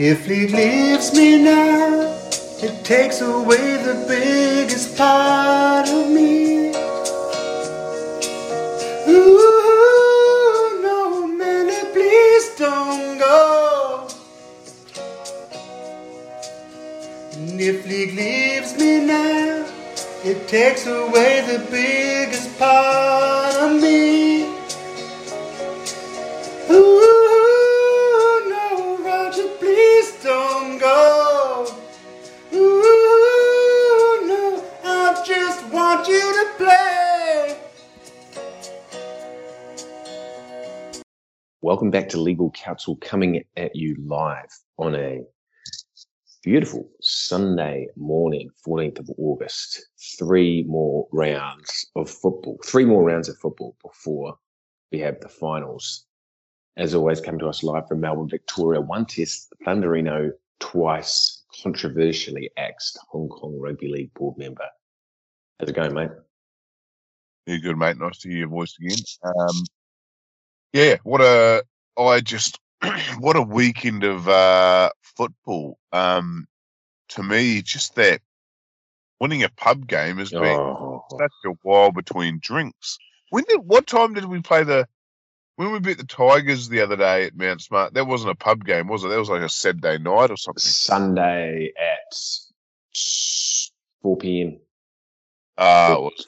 If he leaves me now, it takes away the biggest part of me. Ooh, no, Manny, please don't go. And if he leaves me now, it takes away the biggest part of me. Ooh. Welcome back to Legal Counsel, coming at you live on a beautiful Sunday morning, 14th of August. Three more rounds of football before we have the finals. As always, come to us live from Melbourne, Victoria. One test, Thunderino twice, controversially axed Hong Kong Rugby League board member. How's it going, mate? Yeah, good, mate. Nice to hear your voice again. What a weekend of football. To me, just that winning a pub game has been such a while between drinks. When we beat the Tigers the other day at Mount Smart, that wasn't a pub game, was it? That was like a Saturday night or something. Sunday at 4 p.m. It was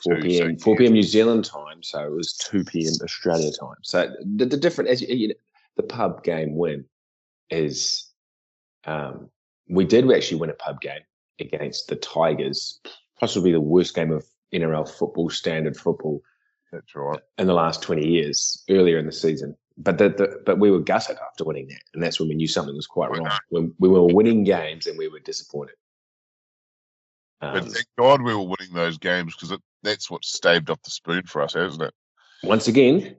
4 p.m. New Zealand time, so it was 2 p.m. Australia time. So the different, as you know, the pub game win is, we did actually win a pub game against the Tigers, possibly the worst game of NRL football, standard football. That's right. In the last 20 years, earlier in the season, but we were gutted after winning that, and that's when we knew something was quite wrong. When we were winning games and we were disappointed. But thank God we were winning those games, because that's what staved off the spoon for us, hasn't it? Once again,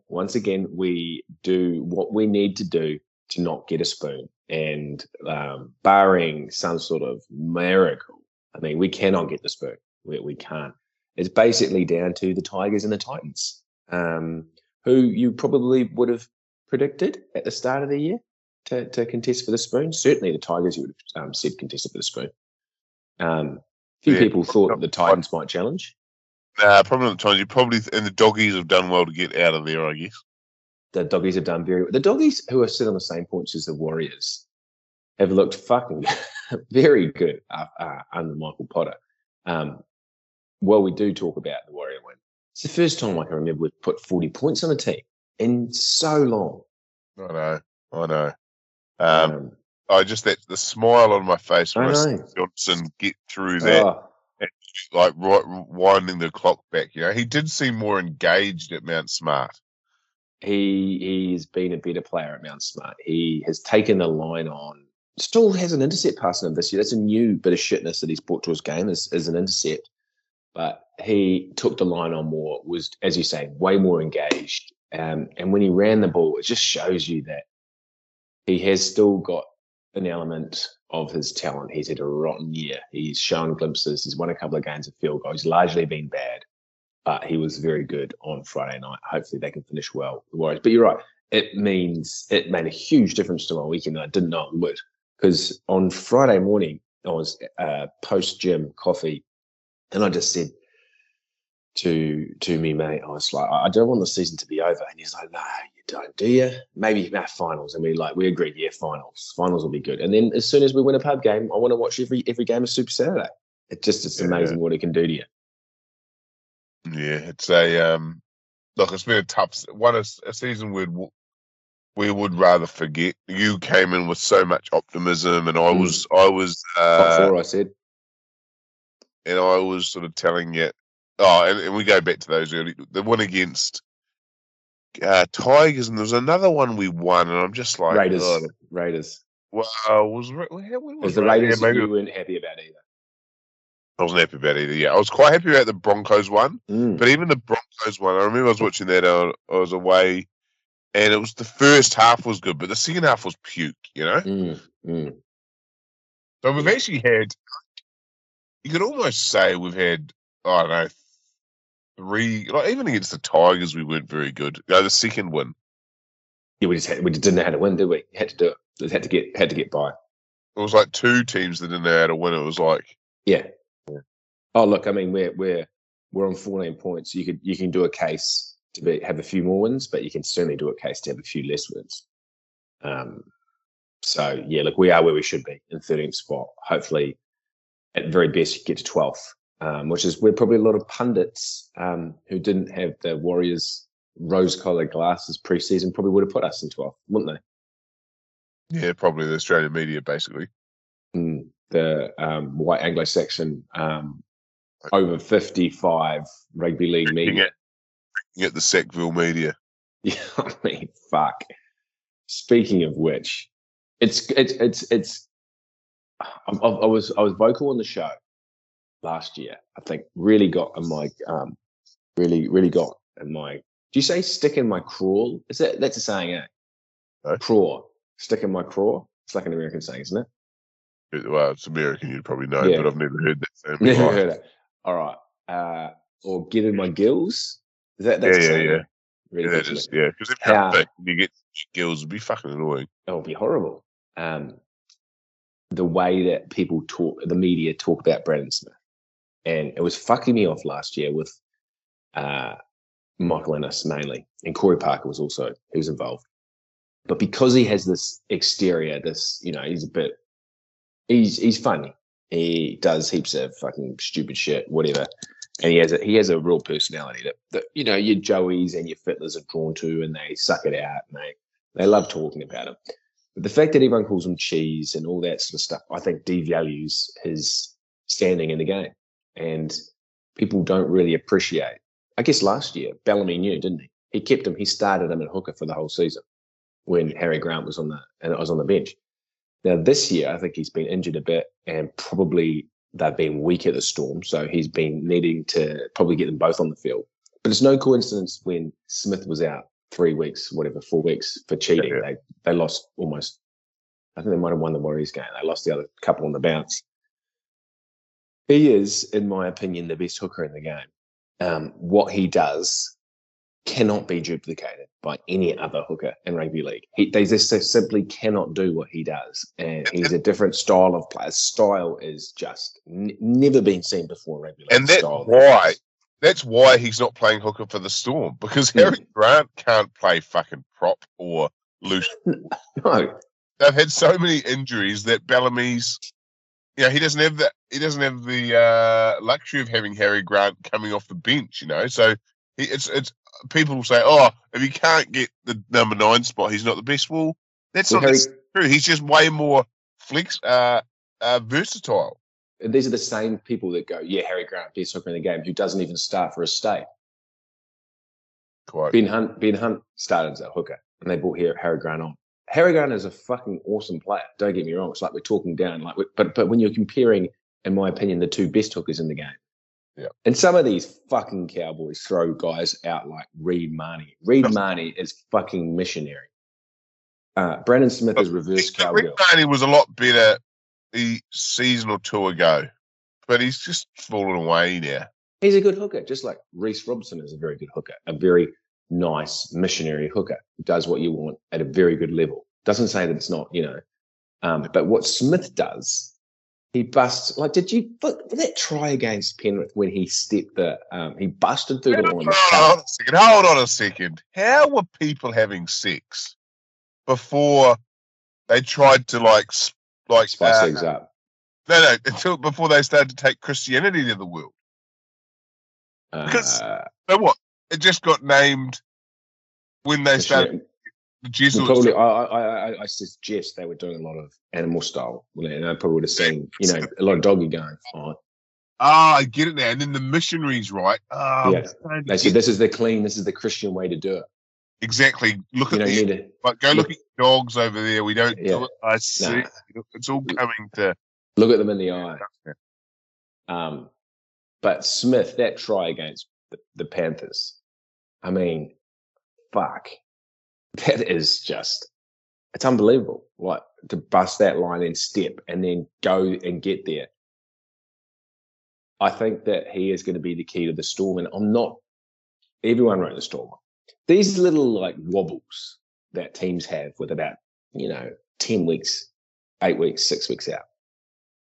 we do what we need to do to not get a spoon. And barring some sort of miracle, I mean, we cannot get the spoon. We can't. It's basically down to the Tigers and the Titans, who you probably would have predicted at the start of the year to contest for the spoon. Certainly the Tigers, you would have said contested for the spoon. Few people thought the Titans might challenge. Nah, probably not the Titans. And the Doggies have done well to get out of there, I guess. The Doggies have done very well. The Doggies, who are sitting on the same points as the Warriors, have looked fucking very good under Michael Potter. Well, we do talk about the Warrior win. It's the first time I can remember we've put 40 points on a team in so long. I know. The smile on my face when I see Johnson get through that, and like winding the clock back. You know, he did seem more engaged at Mount Smart. He has been a better player at Mount Smart. He has taken the line on. Still has an intercept passing him this year. That's a new bit of shitness that he's brought to his game is an intercept. But he took the line on more. Was, as you say, way more engaged. And when he ran the ball, it just shows you that he has still got an element of his talent. He's had a rotten year. He's shown glimpses. He's won a couple of games of field goal. He's largely been bad, but he was very good on Friday night. Hopefully they can finish well, the Warriors. But you're right. It made a huge difference to my weekend. I didn't know it would, because on Friday morning I was post-gym coffee, and I just said to me mate, I was like, I don't want the season to be over. And he's like, no, you don't, do you? Maybe finals. And we agreed, yeah, finals will be good. And then as soon as we win a pub game, I want to watch every game of Super Saturday. It's amazing what it can do to you. Yeah, it's a look, it's been a tough one, a season we would rather forget. You came in with so much optimism, and I was sort of telling you. Oh, and we go back to those early. The one against Tigers, and there was another one we won, and I'm just like Raiders. Oh. Raiders. Well, was the Raiders? Maybe you weren't happy about either. I wasn't happy about either. Yeah, I was quite happy about the Broncos one, but even the Broncos one, I remember I was watching that. I was away, and it was the first half was good, but the second half was puke. You know. So we've actually had. You could almost say we've had, I don't know, even against the Tigers, we weren't very good. No, the second win. Yeah, we just didn't know how to win, did we? Had to do it. Just had to get by. It was like two teams that didn't know how to win. It was like yeah. Oh look, I mean we're on 14 points. You can do a case to have a few more wins, but you can certainly do a case to have a few less wins. So yeah, look, we are where we should be in 13th spot. Hopefully, at very best, you get to 12th, which is where probably a lot of pundits who didn't have the Warriors rose-colored glasses pre-season probably would have put us in 12th, wouldn't they? Yeah, probably the Australian media, basically. The white Anglo-Saxon over 55 rugby league media. At the Sackville media. Yeah, I mean, fuck. Speaking of which, it's. I was vocal on the show last year. I think really got in my. Do you say stick in my craw? Is that's a saying, eh? No. Craw, stick in my craw. It's like an American saying, isn't it? Well, it's American. You'd probably know, yeah. But I've never heard that. Never heard it. All right, or get in my gills. Is that's a saying, yeah. Really because if you get gills, it'd be fucking annoying. It would be horrible. The way that people the media talk about Brandon Smith, and it was fucking me off last year with Michael Ennis mainly, and Corey Parker was also who's involved. But because he has this exterior, this he's a bit, he's funny, he does heaps of fucking stupid shit, whatever, and he has a real personality that your Joeys and your Fitlers are drawn to, and they suck it out, and they love talking about him. But the fact that everyone calls him cheese and all that sort of stuff, I think devalues his standing in the game. And people don't really appreciate. I guess last year, Bellamy knew, didn't he? He kept him. He started him at hooker for the whole season when Harry Grant was on the bench. Now, this year, I think he's been injured a bit and probably they've been weak at the Storm. So he's been needing to probably get them both on the field. But it's no coincidence when Smith was out 3 weeks, whatever, 4 weeks for cheating. Yeah. They lost almost, I think they might have won the Warriors game. They lost the other couple on the bounce. He is, in my opinion, the best hooker in the game. What he does cannot be duplicated by any other hooker in rugby league. They simply cannot do what he does. And he's a different style of play. His style is just never been seen before in rugby league. And that's why he's not playing hooker for the Storm, because Harry Grant can't play fucking prop or loose. No. They've had so many injuries that Bellamy's, he doesn't have the luxury of having Harry Grant coming off the bench, So it's people say, if he can't get the number 9 spot, he's not the best. Well, that's true. He's just way more versatile. And these are the same people that go, Harry Grant, best hooker in the game, who doesn't even start for a state. Quite. Ben Hunt started as a hooker, and they brought Harry Grant on. Harry Grant is a fucking awesome player. Don't get me wrong. It's like we're talking down. But when you're comparing, in my opinion, the two best hookers in the game. Yeah. And some of these fucking Cowboys throw guys out like Reed Marnie. Reed Marnie is fucking missionary. Brandon Smith is reverse cowgirl. Reed Marnie was a lot better a season or two ago, but he's just fallen away now. He's a good hooker, just like Reece Robson is a very good hooker, a very nice missionary hooker who does what you want at a very good level. Doesn't say that it's not, But what Smith does, he busts. Like, that try against Penrith when he stepped he busted through the line. Hold on a second. How were people having sex before they tried to spice things up? No, until before they started to take Christianity to the world. Because it just got named when they started. The Jesuits. Probably, I suggest they were doing a lot of animal style, and I probably would have seen, a lot of doggy going. Oh, I get it now. And then the missionaries, right? They said this is the Christian way to do it. Exactly. Look at the look at dogs over there. We don't do it. I see. Nah. It's all coming to look at them in the eye. But Smith, that try against the Panthers, I mean, fuck. That is just, it's unbelievable. Like, to bust that line and step and then go and get there. I think that he is going to be the key to the Storm, and I'm not everyone wrote the Storm. These little like wobbles that teams have with about, 10 weeks, 8 weeks, 6 weeks out,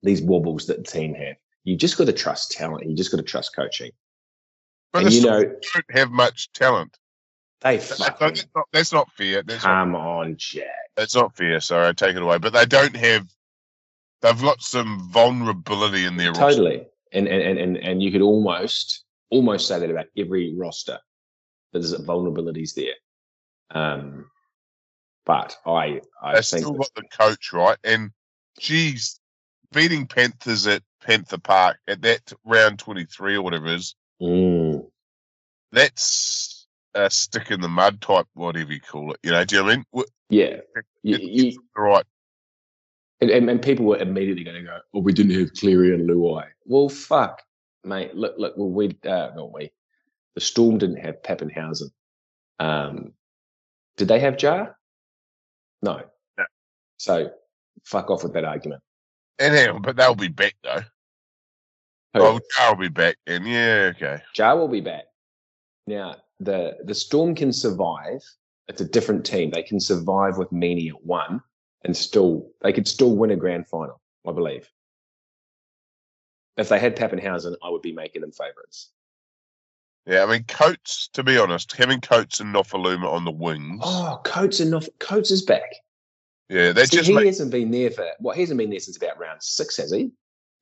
these wobbles that the team have, you just got to trust talent. You just got to trust coaching. But and the don't have much talent. That's not fair. Come on, Jack. That's not fair. Sorry, I take it away. But they don't have. They've got some vulnerability in their roster. Totally, and you could almost say that about every roster. There's vulnerabilities there. But I think still got the coach right. And geez, beating Panthers at Panther Park at that round 23 or whatever it is. That's a stick in the mud type, whatever you call it. Do you know what I mean? Yeah. It's right. And people were immediately going to go, "Oh, we didn't have Cleary and Luai." Well, fuck, mate. Look. Well, the Storm didn't have Papenhuyzen. Did they have Jar? No. So, fuck off with that argument. But they'll be back though. Oh, Jar will be back, and Jar will be back. Now, the Storm can survive. It's a different team. They can survive with Meany at one, and they could still win a grand final, I believe. If they had Papenhuyzen, I would be making them favourites. Yeah, I mean, Coates. To be honest, having Coates and Nofoaluma on the wings. Oh, Coates is back. Yeah, hasn't been there for he hasn't been there since about round 6, has he?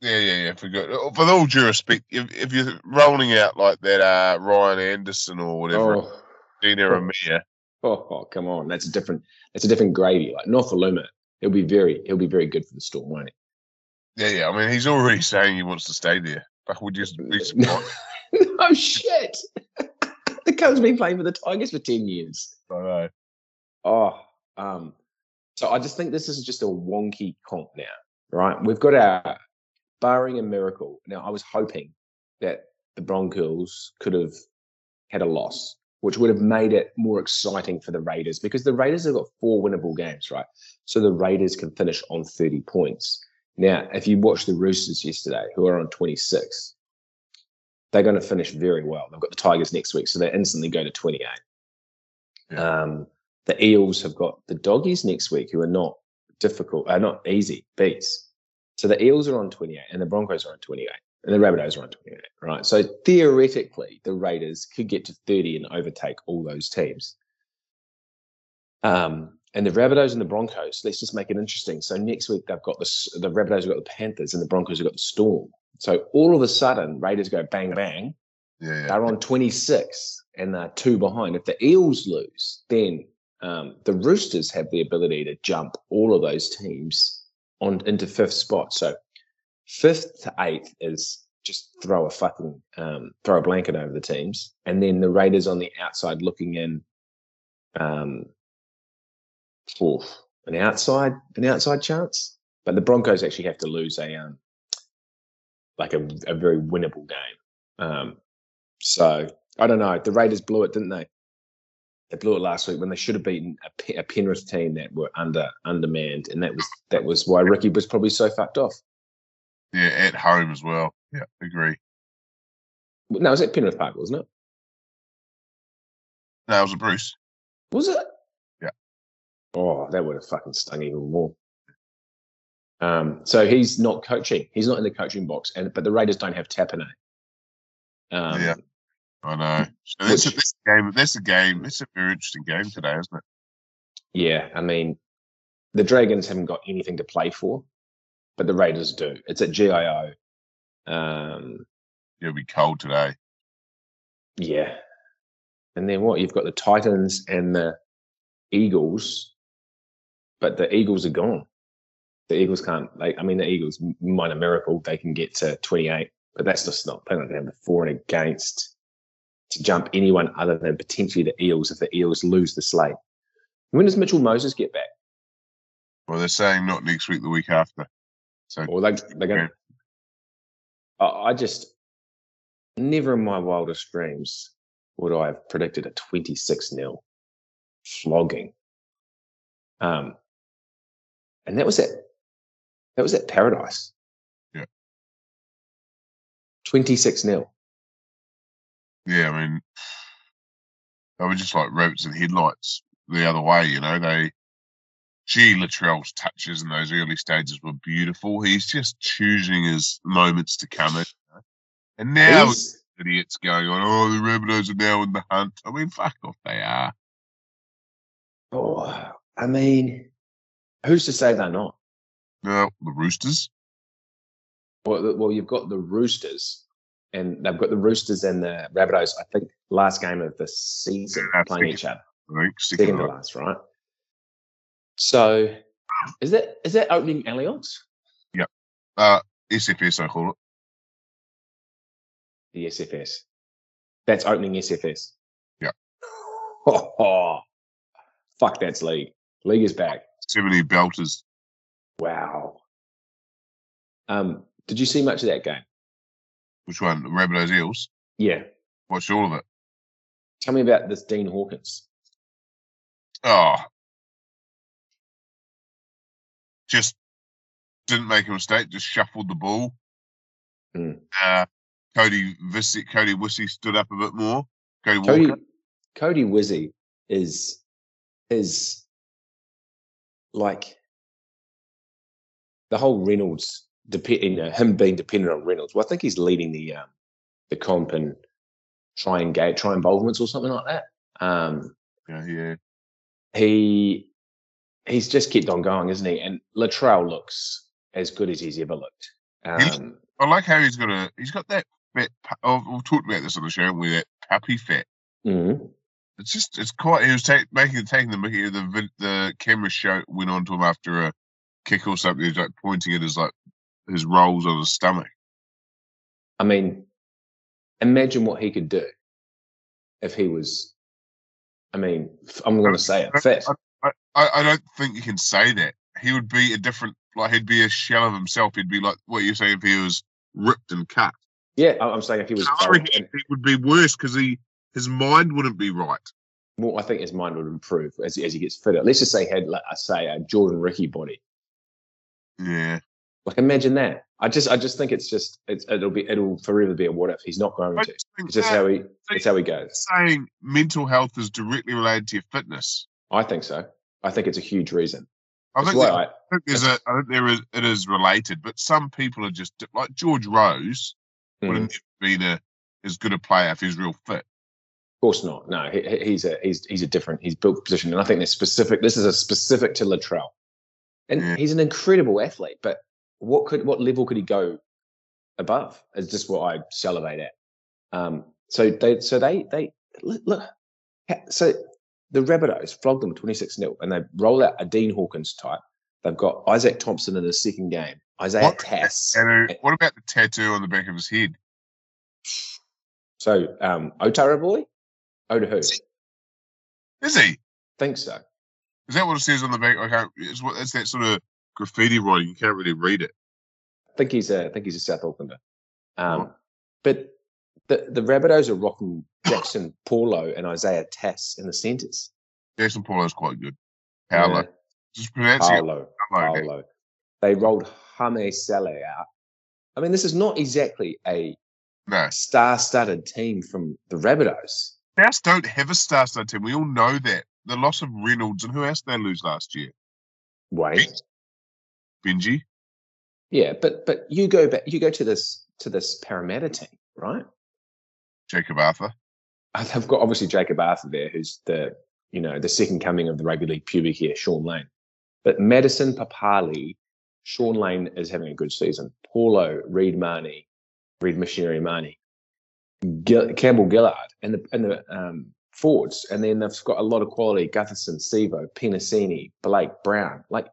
Yeah, for good. For all due respect, if you're rolling out like that Ryan Anderson or whatever, Dina Amir. Oh, come on. That's a different gravy. Like Nofoaluma, he'll be very good for the Storm, won't he? Yeah. I mean, he's already saying he wants to stay there. Like, we'd just be surprised. No shit. The Cubs been playing for the Tigers for 10 years. I know. So I just think this is just a wonky comp now, right? We've got our... Barring a miracle. Now, I was hoping that the Broncos could have had a loss, which would have made it more exciting for the Raiders, because the Raiders have got 4 winnable games, right? So the Raiders can finish on 30 points. Now, if you watch the Roosters yesterday, who are on 26, they're going to finish very well. They've got the Tigers next week, so they instantly go to 28. Yeah. The Eels have got the Doggies next week, who are not easy beats. So the Eels are on 28 and the Broncos are on 28 and the Rabbitohs are on 28, right? So theoretically, the Raiders could get to 30 and overtake all those teams. And the Rabbitohs and the Broncos, let's just make it interesting. So next week, they've got the Rabbitohs have got the Panthers and the Broncos have got the Storm. So all of a sudden, Raiders go bang, bang. Yeah. They're on 26 and they're 2 behind. If the Eels lose, then the Roosters have the ability to jump all of those teams into 5th spot. So 5th to 8th is just throw a blanket over the teams, and then the Raiders on the outside looking in, fourth, an outside chance. But the Broncos actually have to lose a very winnable game. So I don't know. The Raiders blew it, didn't they? They blew it last week when they should have beaten a Penrith team that were undermanned, and that was why Ricky was probably so fucked off. Yeah, at home as well. Yeah, agree. No, it was at Penrith Park, wasn't it? No, it was at Bruce. Was it? Yeah. Oh, that would have fucking stung even more. So he's not coaching. He's not in the coaching box, but the Raiders don't have Tapine. Yeah. I know. So that's a game. That's a very interesting game today, isn't it? Yeah, I mean, the Dragons haven't got anything to play for, but the Raiders do. It's at GIO. It'll be cold today. Yeah. And then what? You've got the Titans and the Eagles, but the Eagles are gone. The Eagles can't. The Eagles, minor miracle, they can get to 28, but that's just not playing them for and against to jump anyone other than potentially the Eels if the Eels lose the slate. When does Mitchell Moses get back? Well, they're saying not next week, the week after. So, well, they're going. I just never in my wildest dreams would I have predicted a 26-0 flogging. And that was it. That was at Paradise. Yeah. 26-0. Yeah, I mean, they were just like rabbits in headlights the other way, you know. Latrell's touches in those early stages were beautiful. He's just choosing his moments to come in. You know? And now idiots going on, oh, the Rabbitohs are now in the hunt. I mean, fuck off, they are. Oh, I mean, who's to say they're not? No, the Roosters. Well, you've got the Roosters, and they've got the Roosters and the Rabbitohs, I think, last game of the season, playing each other. I think second to last, right? So, is that opening Allianz? Yep. SFS, I call it. The SFS. That's opening SFS. Yeah. Oh, fuck, that's league. League is back. 70 belters. Wow. Did you see much of that game? Which one? Rabbitohs Eels? Yeah. Watched all of it. Tell me about this Dean Hawkins. Oh. Just didn't make a mistake. Just shuffled the ball. Mm. Cody Wissey stood up a bit more. Cody Wissey is like the whole Reynolds, him being dependent on Reynolds. Well, I think he's leading the comp in try involvements or something like that. Yeah. He's just kept on going, isn't he? And Latrell looks as good as he's ever looked. I like how he's got that fat. We've talked about this on the show, with that puppy fat. Mm-hmm. It's just, it's quite. He was taking the mickey. The camera show went on to him after a kick or something. He's like pointing at his rolls on his stomach. I mean, imagine what he could do if he was. I mean, I'm going to say it. Fat. I don't think you can say that. He would be a different. Like, he'd be a shell of himself. He'd be like what you're saying if he was ripped and cut. Yeah, I'm saying if he was. I reckon it would be worse because his mind wouldn't be right. Well, I think his mind would improve as he gets fitter. Let's just say he had, like, say, a Jordan Ricky body. Yeah. Like, imagine that. I just think it'll forever be a what if. He's not going to. It's just how he goes. Saying mental health is directly related to your fitness. I think so. I think it's a huge reason. I think it is related, but some people are just like George Rose wouldn't have been as good a player if he's real fit. Of course not. No, he's built position, and I think this is a specific to Latrell, and he's an incredible athlete. But what level could he go above? Is just what I salivate at. So the Rabbitohs flogged them 26-0, and they roll out a Dean Hawkins type. They've got Isaac Thompson in the second game. Isaiah Tass. What about the tattoo on the back of his head? So, Otara boy? Oda who? Is he? Think so. Is that what it says on the back? I can't. It's that sort of graffiti writing. You can't really read it. I think he's a South Aucklander. But the Rabbitohs are rocking Jaxson Paolo and Isaiah Tass in the centres. Jaxson Paolo is quite good. Paolo. Yeah. Just pronouncing Paolo. Paolo. They rolled Hame Saleh out. I mean, this is not exactly a star-studded team from the Rabbitohs. Souths don't have a star-studded team. We all know that. The loss of Reynolds, and who else did they lose last year? Wade. Benji. Yeah, but you go back. You go to this Parramatta team, right? Jacob Arthur. They've got obviously Jacob Arthur there, who's the second coming of the rugby league pubic hair, Sean Lane. But Madison Papali, Sean Lane is having a good season. Paulo, Reed Missionary Marnie, Campbell Gillard, and the forwards, and then they've got a lot of quality: Gutherson, Sevo, Penasini, Blake, Brown. Like,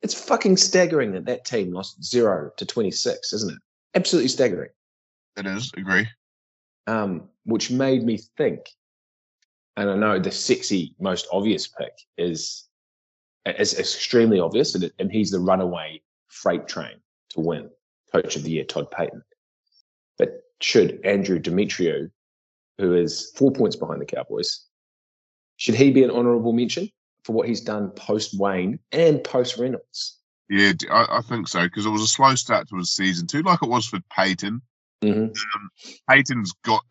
it's fucking staggering that team lost 0-26, isn't it? Absolutely staggering. It is. Agree. Which made me think, and I know the sexy, most obvious pick is extremely obvious, and he's the runaway freight train to win Coach of the Year, Todd Payten. But should Andrew Demetriou, who is 4 points behind the Cowboys, should he be an honourable mention for what he's done post-Wayne and post-Reynolds? Yeah, I think so, because it was a slow start to his season too, like it was for Payten. Mm-hmm. Payton's got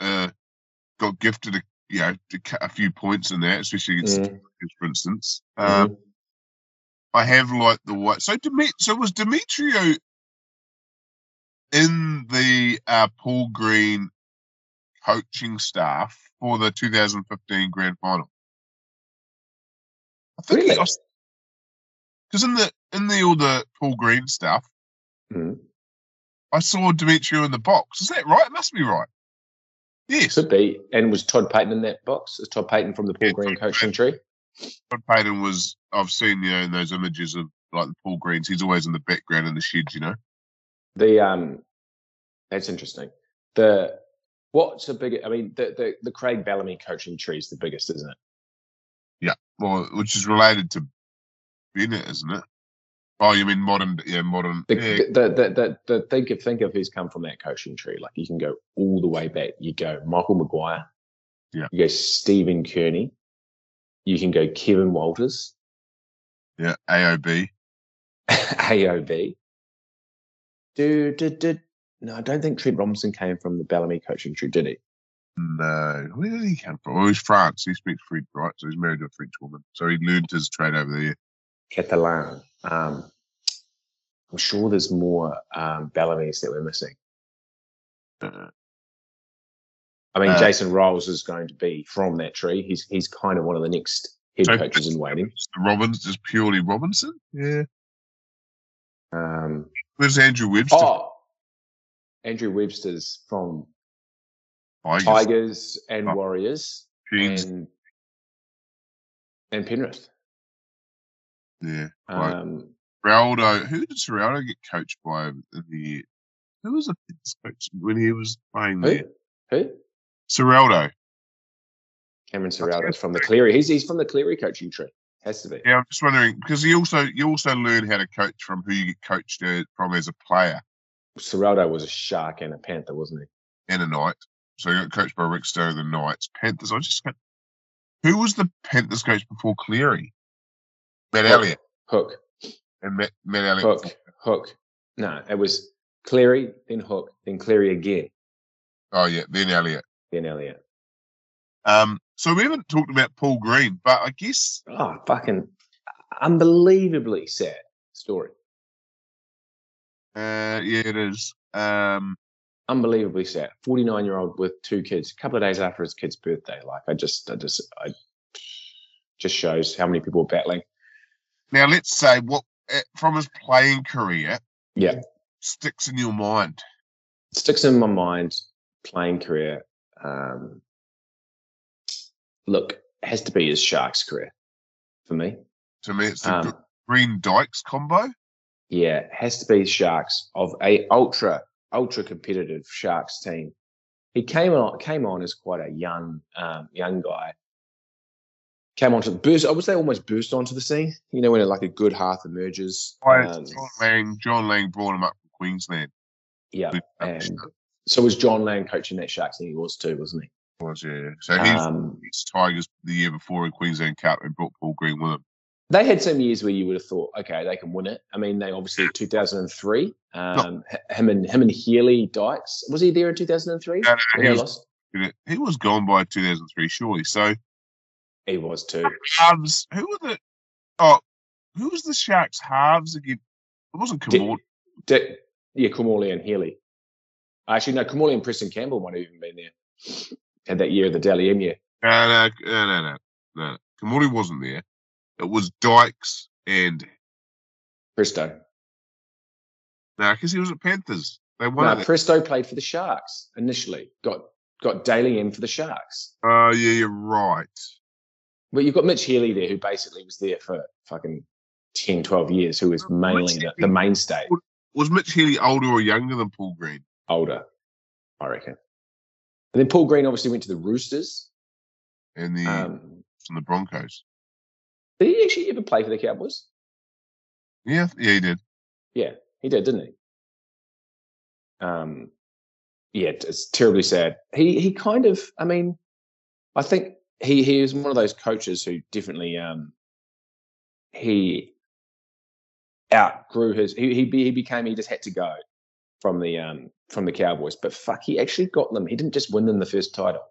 gifted you know, a few points in there, especially against the Tigers, for instance. I have liked the white. So was Demetrio in the Paul Green coaching staff for the 2015 Grand Final? I think really? Because in the all the Paul Green stuff, I saw Demetrio in the box. Is that right? It must be right. Yes. Could be. And was Todd Payten in that box? Is Todd Payten from the Paul Green coaching tree? Todd Payten was, I've seen, you know, in those images of like the Paul Greens, he's always in the background in the shed, you know. That's interesting. The Craig Bellamy coaching tree is the biggest, isn't it? Yeah. Well, which is related to Bennett, isn't it? Oh, you mean modern. Think of who's come from that coaching tree. Like, you can go all the way back. You go Michael Maguire. Yeah. You go Stephen Kearney. You can go Kevin Walters. Yeah, AOB. AOB. No, I don't think Trent Robinson came from the Bellamy coaching tree, did he? No. Where did he come from? Oh, he's France. He speaks French, right? So he's married to a French woman. So he learned his trade over there. Catalan. I'm sure there's more Bellamy's that we're missing. Jason Rolls is going to be from that tree. He's kind of one of the next head coaches in waiting. Robbins is purely Robinson? Yeah. Where's Andrew Webster? Oh, Andrew Webster's from Tigers and Warriors and Penrith. Yeah. Right. Ciraldo, who did Ciraldo get coached by in the? Who was the coach when he was playing there? Who? Ciraldo. Cameron Ciraldo is from the Cleary. He's from the Cleary coaching tree. Has to be. Yeah, I'm just wondering because you also learn how to coach from who you get coached from as a player. Ciraldo was a Shark and a Panther, wasn't he? And a Knight. So he got coached by Rick Stowe, the Knights, Panthers. Who was the Panthers coach before Cleary? Matt Elliott. Hook. And Matt Elliott. Hook. No, it was Cleary, then Hook, then Cleary again. Oh, yeah, then Elliott. So we haven't talked about Paul Green, but I guess... Oh, fucking unbelievably sad story. Yeah, it is. Unbelievably sad. 49-year-old with two kids, a couple of days after his kid's birthday. Like, Just shows how many people are battling. Now, let's say what from his playing career, sticks in your mind. Sticks in my mind, playing career. It has to be his Sharks career for me. To me, it's the Green Dykes combo. Yeah, it has to be Sharks of a ultra competitive Sharks team. He came on as quite a young guy. I would say almost burst onto the scene. You know, when a good half emerges. John Lang brought him up from Queensland. Yeah. So was John Lang coaching that Sharks team? He was too, wasn't he? Was, yeah. So he's Tigers the year before in Queensland Cup and brought Paul Green with him. They had some years where you would have thought, okay, they can win it. I mean, they obviously 2003. Him and Healy Dykes. Was he there in 2003? No, he was gone by 2003, surely. So. He was too. Who was the Sharks halves again? It wasn't Kamali. Kamali and Healy. Actually, no, Kamali and Preston Campbell might have even been there. Had that year of the Dally M year. No. Kamali wasn't there. It was Dykes and Presto. No, because he was at Panthers. They won. No, Presto played for the Sharks initially. Got Dally M for the Sharks. Oh, yeah, you're right. But you've got Mitch Healy there, who basically was there for fucking 10, 12 years, who was mainly the mainstay. Was Mitch Healy older or younger than Paul Green? Older, I reckon. And then Paul Green obviously went to the Roosters. And the Broncos. Did he actually ever play for the Cowboys? Yeah, he did. Yeah, he did, didn't he? Yeah, it's terribly sad. He kind of, I mean, I think... He was one of those coaches who definitely he outgrew his. He just had to go from the Cowboys. But fuck, he actually got them. He didn't just win them the first title.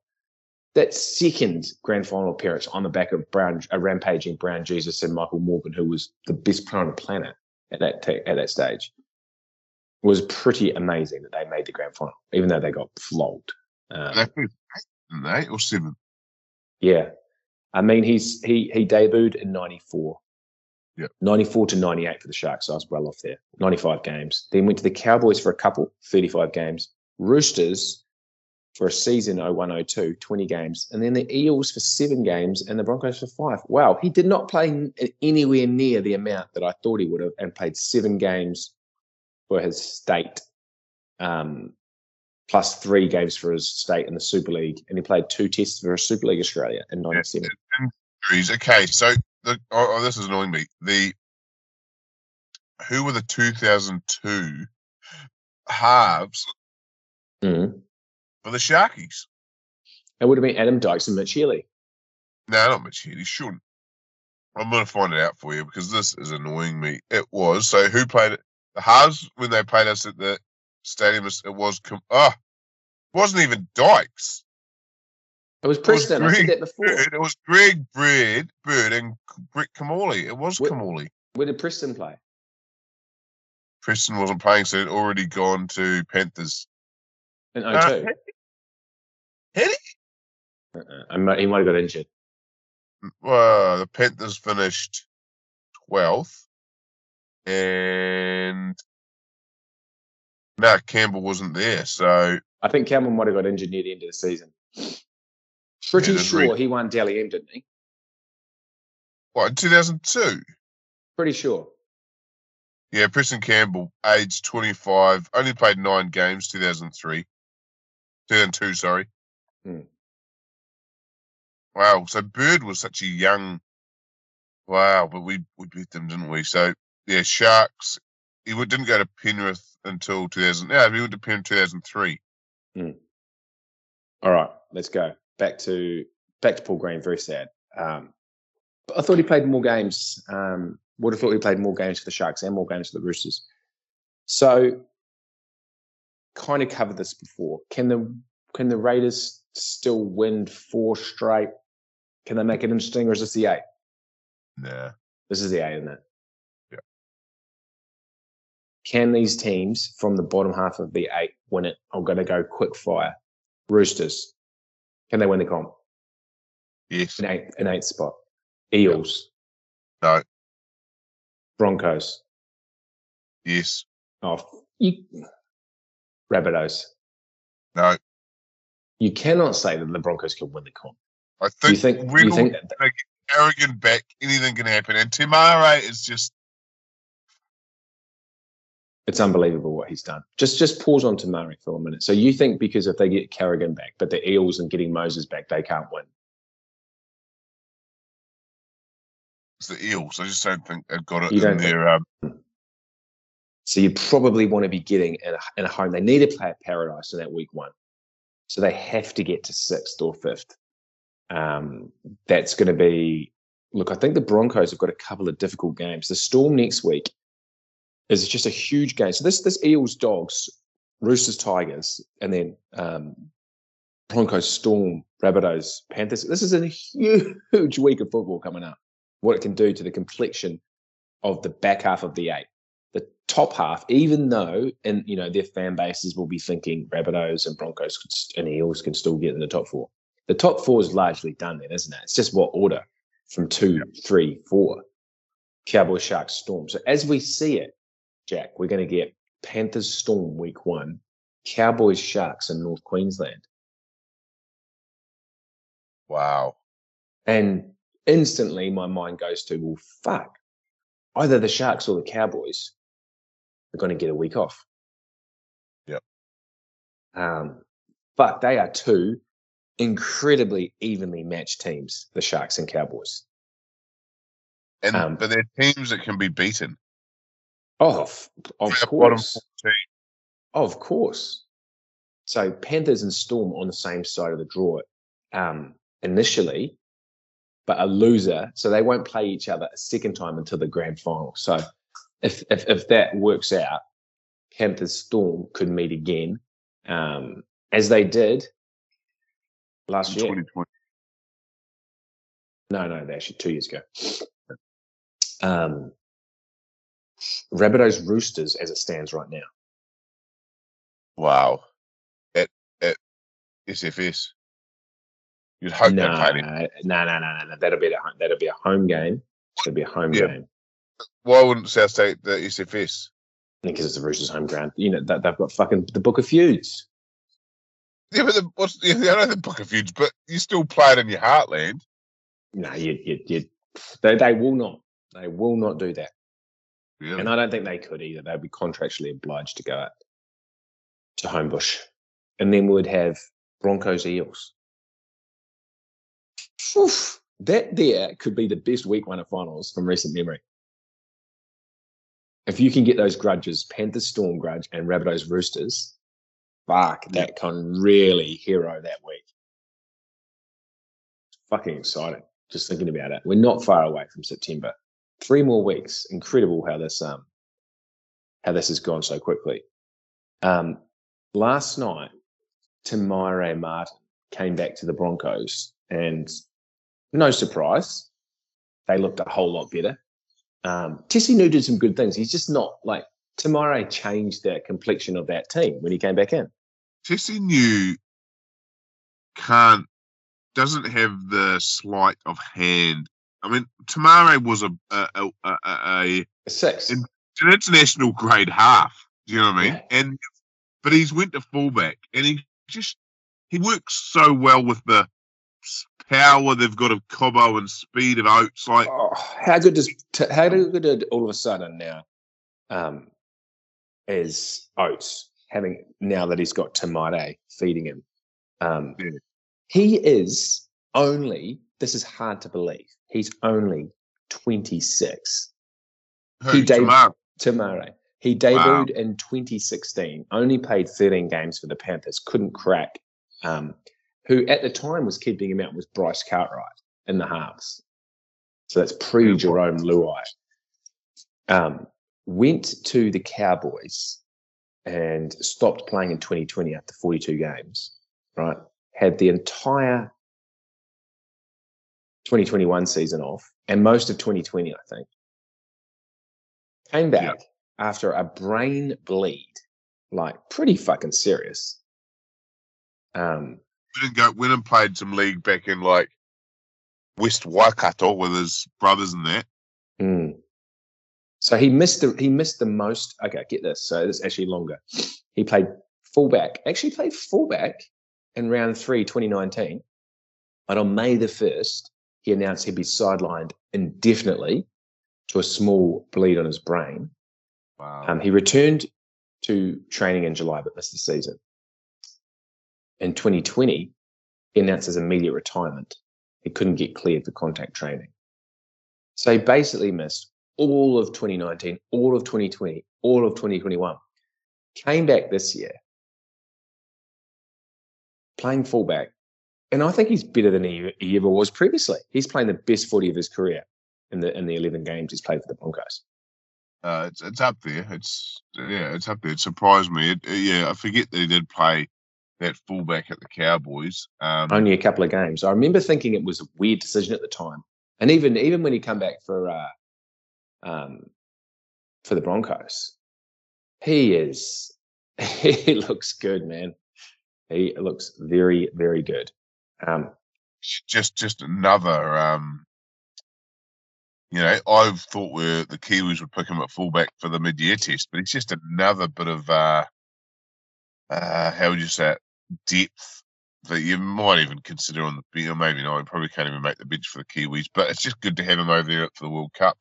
that second grand final appearance on the back of a rampaging Brown Jesus and Michael Morgan, who was the best player on the planet at that stage, was pretty amazing that they made the grand final, even though they got flogged. They played 8th, didn't they? Or 7th? Yeah. I mean, he debuted in 94. Yeah. 94 to 98 for the Sharks, so I was well off there. 95 games. Then went to the Cowboys for a couple, 35 games. Roosters for a season, 01-02, 20 games. And then the Eels for 7 games and the Broncos for 5. Wow, he did not play anywhere near the amount that I thought he would have and played 7 games for his state, plus 3 games for his state in the Super League. And he played 2 tests for Super League Australia in 97. Okay, so this is annoying me. Who were the 2002 halves for the Sharkies? It would have been Adam Dykes and Mitch Healy. No, not Mitch Healy. Shouldn't. I'm going to find it out for you because this is annoying me. It was. So who played it? The halves, when they played us at the stadium, it wasn't even Dykes. It was Preston. I said that before. It was Greg Bird and Brett Camorley. It was Camorley. Where did Preston play? Preston wasn't playing, so he'd already gone to Panthers. In 02? Had he? He might have got injured. Well, the Panthers finished 12th. And no, Campbell wasn't there. So I think Campbell might have got injured near the end of the season. Pretty sure he won Dally M, didn't he? What, in 2002? Pretty sure. Yeah, Preston Campbell, age 25, only played 9 games, 2002, sorry. Hmm. Wow, so Bird was such a young... Wow, but we beat them, didn't we? So, yeah, Sharks, he didn't go to Penrith until 2000. No, he went to Penrith 2003. Hmm. All right, let's go. Back to Paul Green, very sad. But I thought he played more games. Would have thought he played more games for the Sharks and more games for the Roosters. So, kind of covered this before. Can the Raiders still win 4 straight? Can they make it interesting, or is this the 8? Nah. This is the 8, isn't it? Yeah. Can these teams from the bottom half of the 8 win it? I'm going to go quick fire. Roosters. Can they win the comp? Yes. An 8th spot. Eels? No. Broncos? Yes. Rabbitohs? No. You cannot say that the Broncos can win the comp. I think, you think that they get Harrigan back, anything can happen. And Tamare is just... It's unbelievable what he's done. Just pause on Tamari for a minute. So you think because if they get Carrigan back, but the Eels and getting Moses back, they can't win? It's the Eels. I just don't think they've got it in their... So you probably want to be getting in a home. They need to play at Paradise in that week one. So they have to get to 6th or 5th. That's going to be... Look, I think the Broncos have got a couple of difficult games. The Storm next week is just a huge game. So this Eels, Dogs, Roosters, Tigers, and then Broncos, Storm, Rabbitohs, Panthers. This is a huge week of football coming up. What it can do to the complexion of the back half of the 8. The top half, even though, and you know, their fan bases will be thinking Rabbitohs and Broncos and Eels can still get in the top 4. The top 4 is largely done then, isn't it? It's just what order from 2, 3, 4. Cowboys, Sharks, Storm. So as we see it, Jack, we're going to get Panthers, Storm week 1, Cowboys, Sharks in North Queensland. Wow. And instantly my mind goes to, well, fuck. Either the Sharks or the Cowboys are going to get a week off. Yep. But they are 2 incredibly evenly matched teams, the Sharks and Cowboys. And but they're teams that can be beaten. Oh, of course. Of course. So Panthers and Storm on the same side of the draw initially, but a loser. So they won't play each other a second time until the grand final. So if that works out, Panthers Storm could meet again, as they did Last year? 2020. No, they actually 2 years ago. Rabbitohs Roosters as it stands right now. Wow. At SFS. You'd hope they played it. No. That'll be a home game. It'll be a home game. Why wouldn't South State the SFS? Because it's the Roosters' home ground. You know they've got fucking the Book of Feuds. Yeah, but I know the Book of Feuds, but you still play it in your heartland. No, they will not. They will not do that. Really? And I don't think they could either. They'd be contractually obliged to go out to Homebush, and then we'd have Broncos Eels. Oof, that there could be the best week one of finals from recent memory. If you can get those grudges, Panthers Storm grudge and Rabbitohs Roosters, fuck, that can really hero that week. It's fucking exciting just thinking about it. We're not far away from September. 3 more weeks. Incredible how this has gone so quickly. Last night, Tamire Martin came back to the Broncos, and no surprise, they looked a whole lot better. Tessie New did some good things. He's just not like Tamare changed the complexion of that team when he came back in. Tessie New doesn't have the sleight of hand. I mean, Tamare was a six, an international grade half. Do you know what I mean? Yeah. But he's went to fullback, and he works so well with the power they've got of Cobbo and speed of Oates. Like, how good all of a sudden now is Oates having, now that he's got Tamare feeding him? He is only, this is hard to believe, he's only 26. Who? Tamare. He debuted in 2016, only played 13 games for the Panthers, couldn't crack. Who at the time was keeping him out was Bryce Cartwright in the halves. So that's pre-Jerome Luai. Went to the Cowboys and stopped playing in 2020 after 42 games, right? Had the entire 2021 season off and most of 2020, I think. Came back after a brain bleed, like pretty fucking serious. Went and played some league back in like West Waikato with his brothers and that. So he missed the most. Okay, get this. So it's actually longer. He played fullback. Actually played fullback in round 3, 2019. But on May the 1st, he announced he'd be sidelined indefinitely to a small bleed on his brain. Wow. He returned to training in July, but missed the season. In 2020, he announced his immediate retirement. He couldn't get cleared for contact training. So he basically missed all of 2019, all of 2020, all of 2021. Came back this year, playing fullback. And I think he's better than he ever was previously. He's playing the best footy of his career in the 11 games he's played for the Broncos. It's up there. It's up there. It surprised me. I forget that he did play that fullback at the Cowboys. Only a couple of games. I remember thinking it was a weird decision at the time. And even when he came back for the Broncos, he looks good, man. He looks very, very good. Just another, I thought the Kiwis would pick him at fullback for the mid-year test, but it's just another bit of, how would you say it? Depth that you might even consider on the bench, or maybe not. He probably can't even make the bench for the Kiwis, but it's just good to have him over there for the World Cup.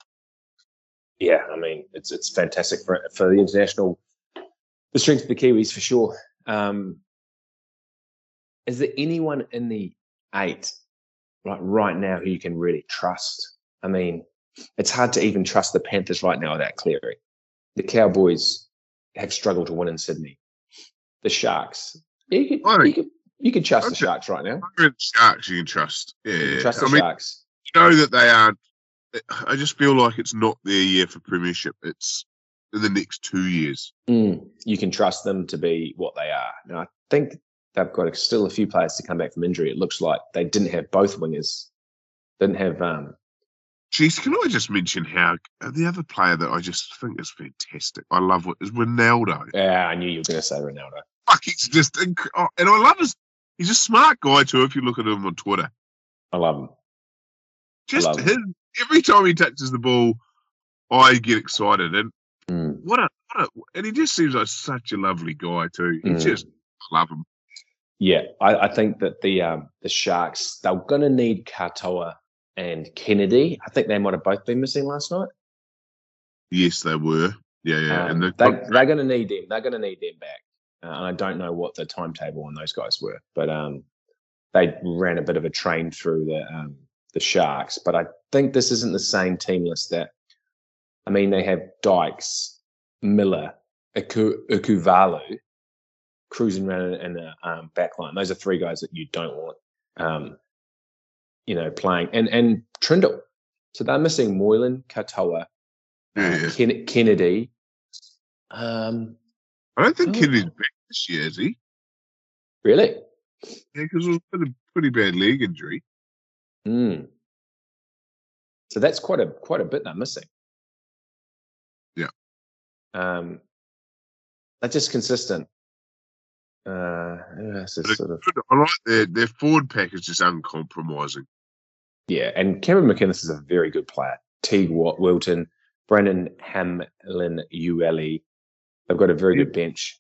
Yeah, I mean, it's fantastic for the international, the strength of the Kiwis for sure. Is there anyone in the 8 like right now who you can really trust? I mean, it's hard to even trust the Panthers right now without Cleary. The Cowboys have struggled to win in Sydney. The Sharks. You can trust the Sharks right now. The Sharks you can trust. Yeah. You can trust Sharks. You know that they are. I just feel like it's not their year for premiership. It's in the next 2 years. You can trust them to be what they are. Now, I think they've got still a few players to come back from injury. It looks like they didn't have both wingers. Didn't have. Jeez, can I just mention how the other player that I just think is fantastic? I love what is Ronaldo. Yeah, I knew you were going to say Ronaldo. Fuck, he's just and I love his. He's a smart guy too. If you look at him on Twitter, I love him. Just him. Every time he touches the ball, I get excited, and and he just seems like such a lovely guy too. He just love him. Yeah, I think that the Sharks, they're going to need Katoa and Kennedy. I think they might have both been missing last night. Yes, they were. Yeah. And they're going to need them. They're going to need them back. And I don't know what the timetable on those guys were, but they ran a bit of a train through the Sharks. But I think this isn't the same team list that, I mean, they have Dykes, Miller, Ukuvalu, cruising around in the back line. Those are three guys that you don't want, playing. And Trindle. So they're missing Moylan, Katoa, Kennedy. I don't think Kennedy's back this year, is he? Really? Yeah, because it was a pretty bad leg injury. So that's quite a bit they're missing. Yeah. They're just consistent. I like their forward pack is just uncompromising. Yeah, and Cameron McInnes is a very good player. Teague Wilton, Brandon Hamlin-Uele. They've got a very good bench.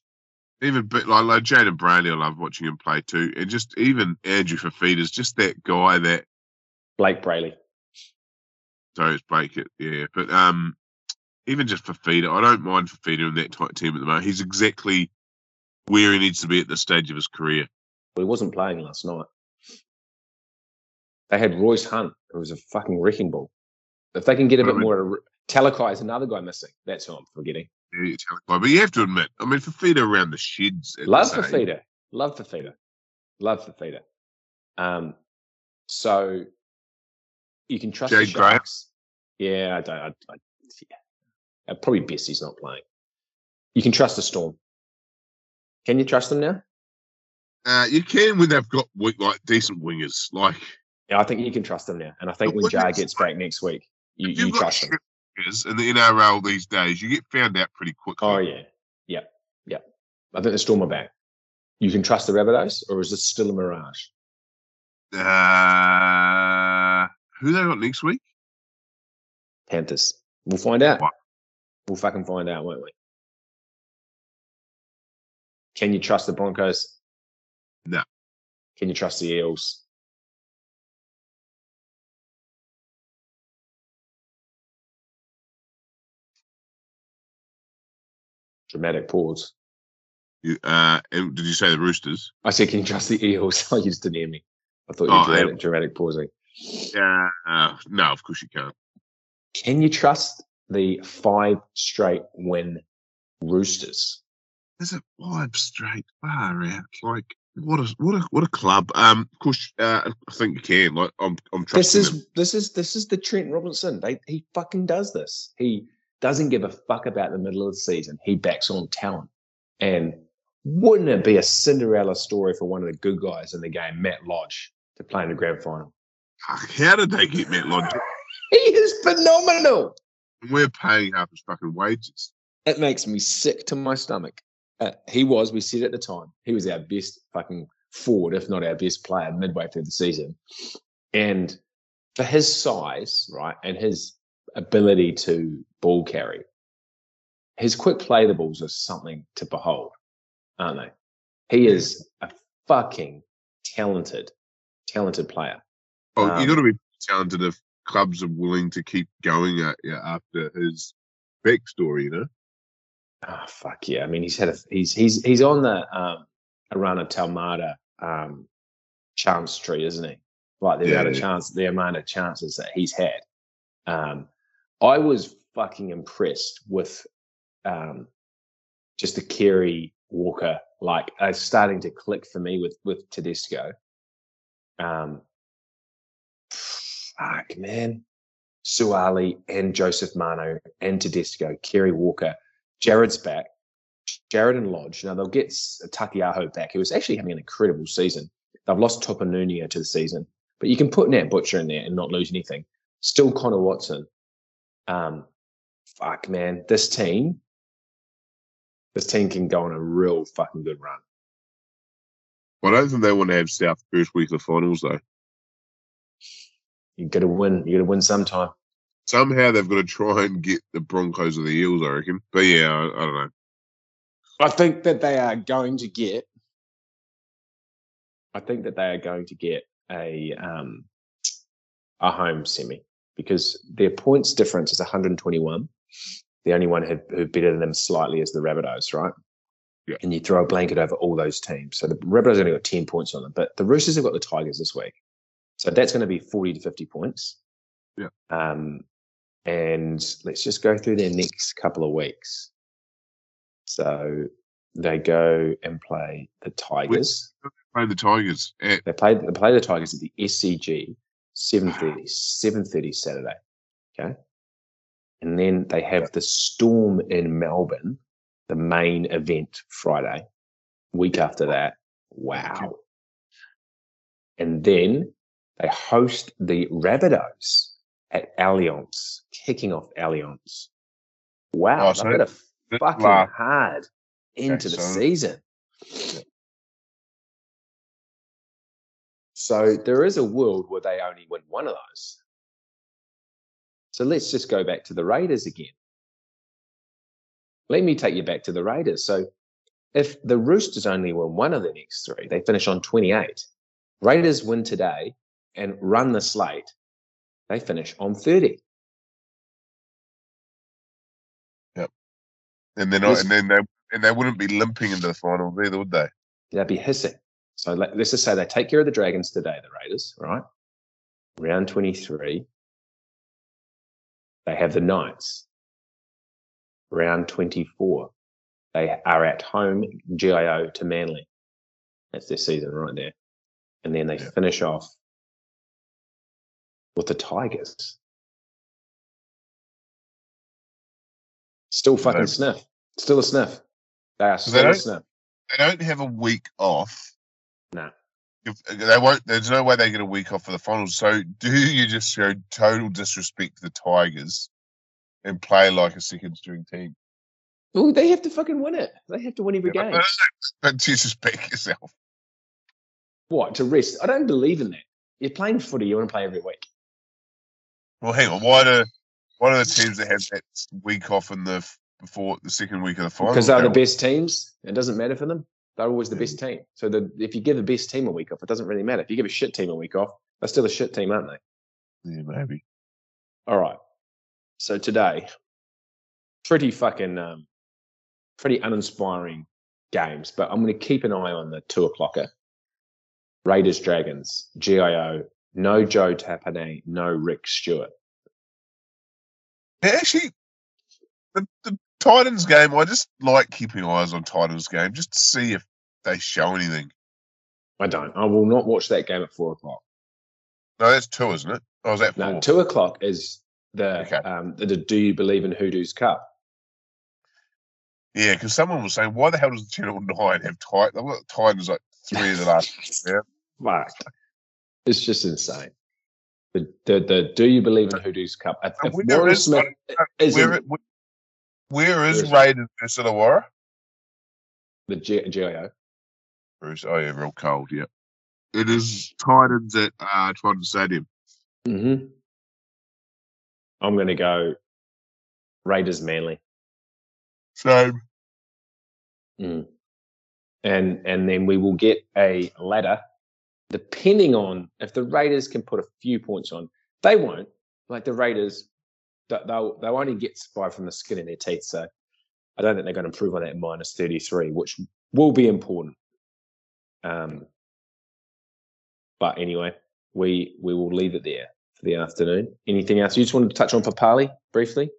Even bit like Jaden Brayley, I love watching him play too. And just even Andrew Fafita's just that guy that Blake Brayley. So it's Blake, yeah. But even just Fafita, I don't mind Fafita in that tight team at the moment. He's exactly where he needs to be at this stage of his career. Well, he wasn't playing last night. They had Royce Hunt, who was a fucking wrecking ball. If they can get a bit more... Talakai is another guy missing. That's who I'm forgetting. Yeah, Talakai. But you have to admit, I mean, Fafita around the sheds. Love Fafita. So you can trust Jay the Sharks. Yeah, I don't... Yeah. Probably best he's not playing. You can trust the Storm. Can you trust them now? You can when they've got decent wingers. Yeah, I think you can trust them now. And I think when Jar gets back next week, you trust them. In the NRL these days, you get found out pretty quickly. Oh, yeah. Yeah. I think the Storm are back. You can trust the Rabbitohs, or is this still a mirage? Who they got next week? Panthers. We'll find out. What? We'll fucking find out, won't we? Can you trust the Broncos? No. Can you trust the Eels? Dramatic pause. Did you say the Roosters? I said, can you trust the Eels? I used to hear me. I thought you were dramatic pausing. No, of course you can't. Can you trust the 5 straight win Roosters? There's a 5 straight far out. What a club. Of course, I think you can. I'm trusting them. This is the Trent Robinson. He fucking does this. He doesn't give a fuck about the middle of the season. He backs on talent. And wouldn't it be a Cinderella story for one of the good guys in the game, Matt Lodge, to play in the grand final? How did they get Matt Lodge? He is phenomenal. We're paying half his fucking wages. It makes me sick to my stomach. We said at the time, he was our best fucking forward, if not our best player, midway through the season. And for his size, right, and his ability to ball carry, his quick play the balls are something to behold, aren't they? He is a fucking talented player. Oh, you've got to be talented if clubs are willing to keep going at you after his backstory, you know? Oh, fuck yeah. I mean, he's on the Arana Taumata chance tree, isn't he? Like the amount of chances that he's had. I was fucking impressed with just the Kerry Walker. It's starting to click for me with Tedesco. Fuck, man. Suaalii and Joseph Manu and Tedesco, Kerry Walker. Jared's back. Sheridan Lodge. Now, they'll get Takiaho back, who was actually having an incredible season. They've lost Topununia to the season. But you can put Nat Butcher in there and not lose anything. Still Connor Watson. Fuck, man. This team can go on a real fucking good run. Well, I don't think they want to have South first week of the finals, though. You've got to win. You've got to win sometime. Somehow they've got to try and get the Broncos or the Eels, I reckon. But, yeah, I don't know. I think that they are going to get a home semi because their points difference is 121. The only one who better than them slightly is the Rabbitohs, right? Yeah. And you throw a blanket over all those teams. So the Rabbitohs only got 10 points on them, but the Roosters have got the Tigers this week. So that's going to be 40 to 50 points. Yeah. And let's just go through their next couple of weeks. So they go and play the Tigers. They play the Tigers at the SCG, 7:30 Saturday. Okay. And then they have the Storm in Melbourne, the main event Friday. Week after that, wow. And then they host the Rabbitohs at Allianz, kicking off Allianz. Wow, they've got a fucking hard into the season. So there is a world where they only win one of those. So let's just go back to the Raiders again. Let me take you back to the Raiders. So if the Roosters only win one of the next three, they finish on 28. Raiders win today and run the slate, they finish on 30. And then, they wouldn't be limping into the finals either, would they? They'd be hissing. So let's just say they take care of the Dragons today, the Raiders, right? Round 23, they have the Knights. Round 24, they are at home, GIO to Manly. That's their season right there. And then they finish off with the Tigers. Still fucking sniff. Still a sniff. They are still a sniff. They don't have a week off. No. They won't. There's no way they get a week off for the finals. So do you just show total disrespect to the Tigers and play like a second-string team? Well, they have to fucking win it. They have to win every game. Don't disrespect yourself. What, to rest? I don't believe in that. You're playing footy. You want to play every week. Well, hang on. Why do the teams that have that week off in the before the second week of the finals? Because they're the best teams. It doesn't matter for them. They're always the best team. So if you give the best team a week off, it doesn't really matter. If you give a shit team a week off, they're still a shit team, aren't they? Yeah, maybe. All right. So today, pretty uninspiring games, but I'm going to keep an eye on the 2 o'clocker. Raiders, Dragons, GIO, no Joe Tapani, no Rick Stewart. Actually, the Titans game, I just like keeping eyes on Titans game just to see if they show anything. I don't. I will not watch that game at 4 o'clock. No, that's 2, isn't it? Oh, is that 4? No, 2 o'clock is the Do You Believe in Hoodoo's Cup? Yeah, because someone was saying, why the hell does the Channel 9 have Titans? I've got Titans like 3 of the last. Yeah. Fuck. It's just insane. The Do You Believe in Hoodoo's Cup? If Warren Smith where is Raiders versus Illawarra? The GIO. Bruce, real cold, yeah. It is Titans at Trident Stadium. Mm-hmm. I'm going to go Raiders Manly. Same. Mm. And then we will get a ladder. Depending on if the Raiders can put a few points on, they won't. Like the Raiders, they'll only get by from the skin of their teeth. So I don't think they're going to improve on that minus 33, which will be important. But anyway, we will leave it there for the afternoon. Anything else you just wanted to touch on for Papali briefly?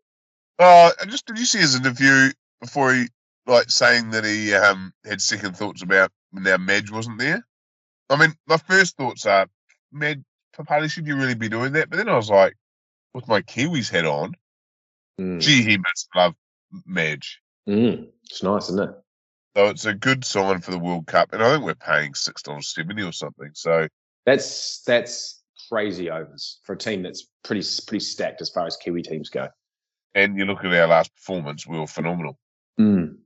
Did you see his interview before he saying that he had second thoughts about now Madge wasn't there? I mean, my first thoughts are, man, Papali, should you really be doing that? But then I was like, with my Kiwis hat on, gee, he must love Madge. Mm. It's nice, isn't it? So it's a good sign for the World Cup, and I think we're paying $6.70 or something. So that's crazy overs for a team that's pretty stacked as far as Kiwi teams go. And you look at our last performance; we were phenomenal. Mm.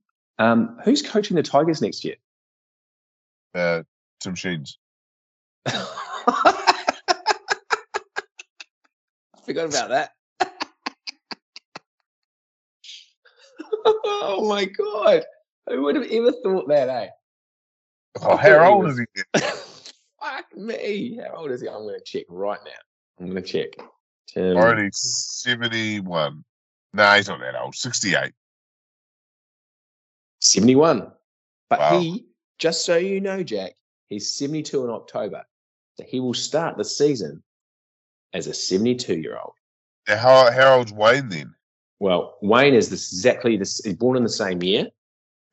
Who's coaching the Tigers next year? Tim Sheens. I forgot about that. Oh my God! Who would have ever thought that, eh? Oh, how old is he? Fuck me! How old is he? I'm going to check right now. Tim. Already 71. No, he's not that old. 68. 71. But wow. He, just so you know, Jack, he's 72 in October. So he will start the season as a 72-year-old. How old's Wayne then? Well, Wayne is he's born in the same year.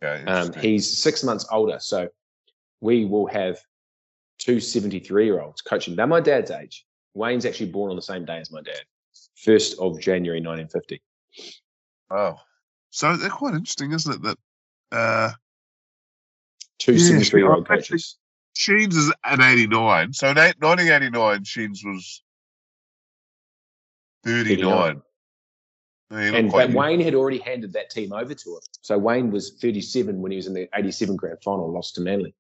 Okay, he's 6 months older, so we will have two 73-year-olds coaching. They're my dad's age. Wayne's actually born on the same day as my dad, 1st of January 1950. Wow. So they're quite interesting, isn't it? That two 73-year-old coaches. Sheens is an 89. So in 1989, Sheens was 39. But Wayne had already handed that team over to him. So Wayne was 37 when he was in the 87 grand final, lost to Manly.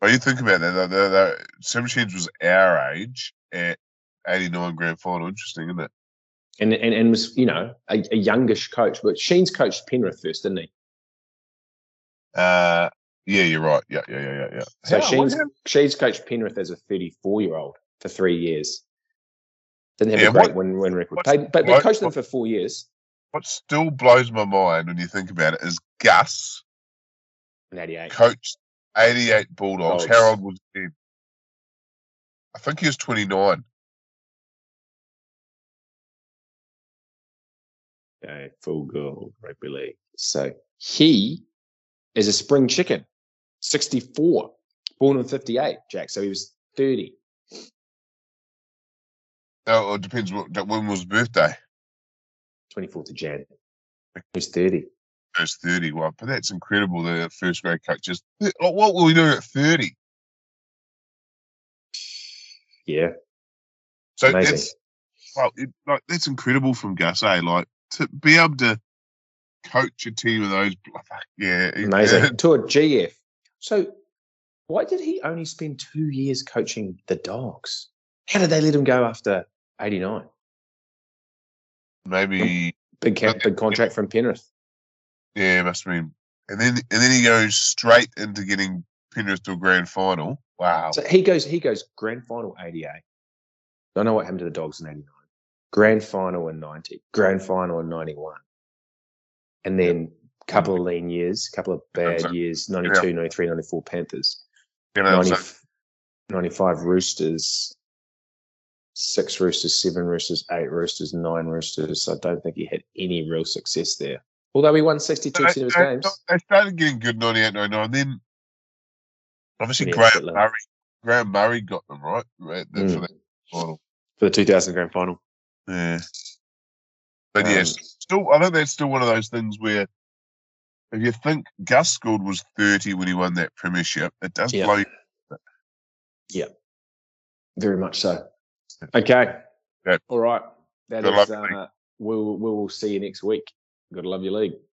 Well, you think about that, though. Sim Sheens was our age at 89 grand final. Interesting, isn't it? And was, you know, a youngish coach. But Sheens coached Penrith first, didn't he? Yeah, you're right. Yeah. So Sheens coached Penrith as a 34-year-old for 3 years. Didn't have a great win record. But they coached them for 4 years. What still blows my mind when you think about it is Gus, an 88. Coached 88 Bulldogs. How old was he? I think he was 29. Okay, full goal, rugby league. So he is a spring chicken, 64, born in 58, Jack. So he was 30. Oh, it depends. When was his birthday? 24th of Jan. He's 30. He's 30. Wow, but that's incredible. The first grade coaches. What will we do at 30? Yeah. So amazing. That's incredible from Gus, eh? Like to be able to coach a team of those. Yeah, amazing to a GF. So, why did he only spend 2 years coaching the Dogs? How did they let him go after 89? Maybe big contract from Penrith. Yeah, it must have been. And then he goes straight into getting Penrith to a grand final. Wow. So he goes grand final 88. I don't know what happened to the Dogs in 89. Grand final in 90. Grand final in 91. And then a couple of lean years, a couple of bad years, 92, 93, 94 Panthers. 95 Roosters. 6 Roosters, 7 Roosters, 8 Roosters, 9 Roosters. I don't think he had any real success there. Although he won 62% of his games. They started getting good 98, 99. Then, obviously, Graham Murray got them, right? For the final. For the 2000 grand final. Yeah. But, I think that's still one of those things where if you think Gus Gould was 30 when he won that premiership, it does blow you. Yeah. Very much so. Okay. All right. That is, we will see you next week. Gotta love your league.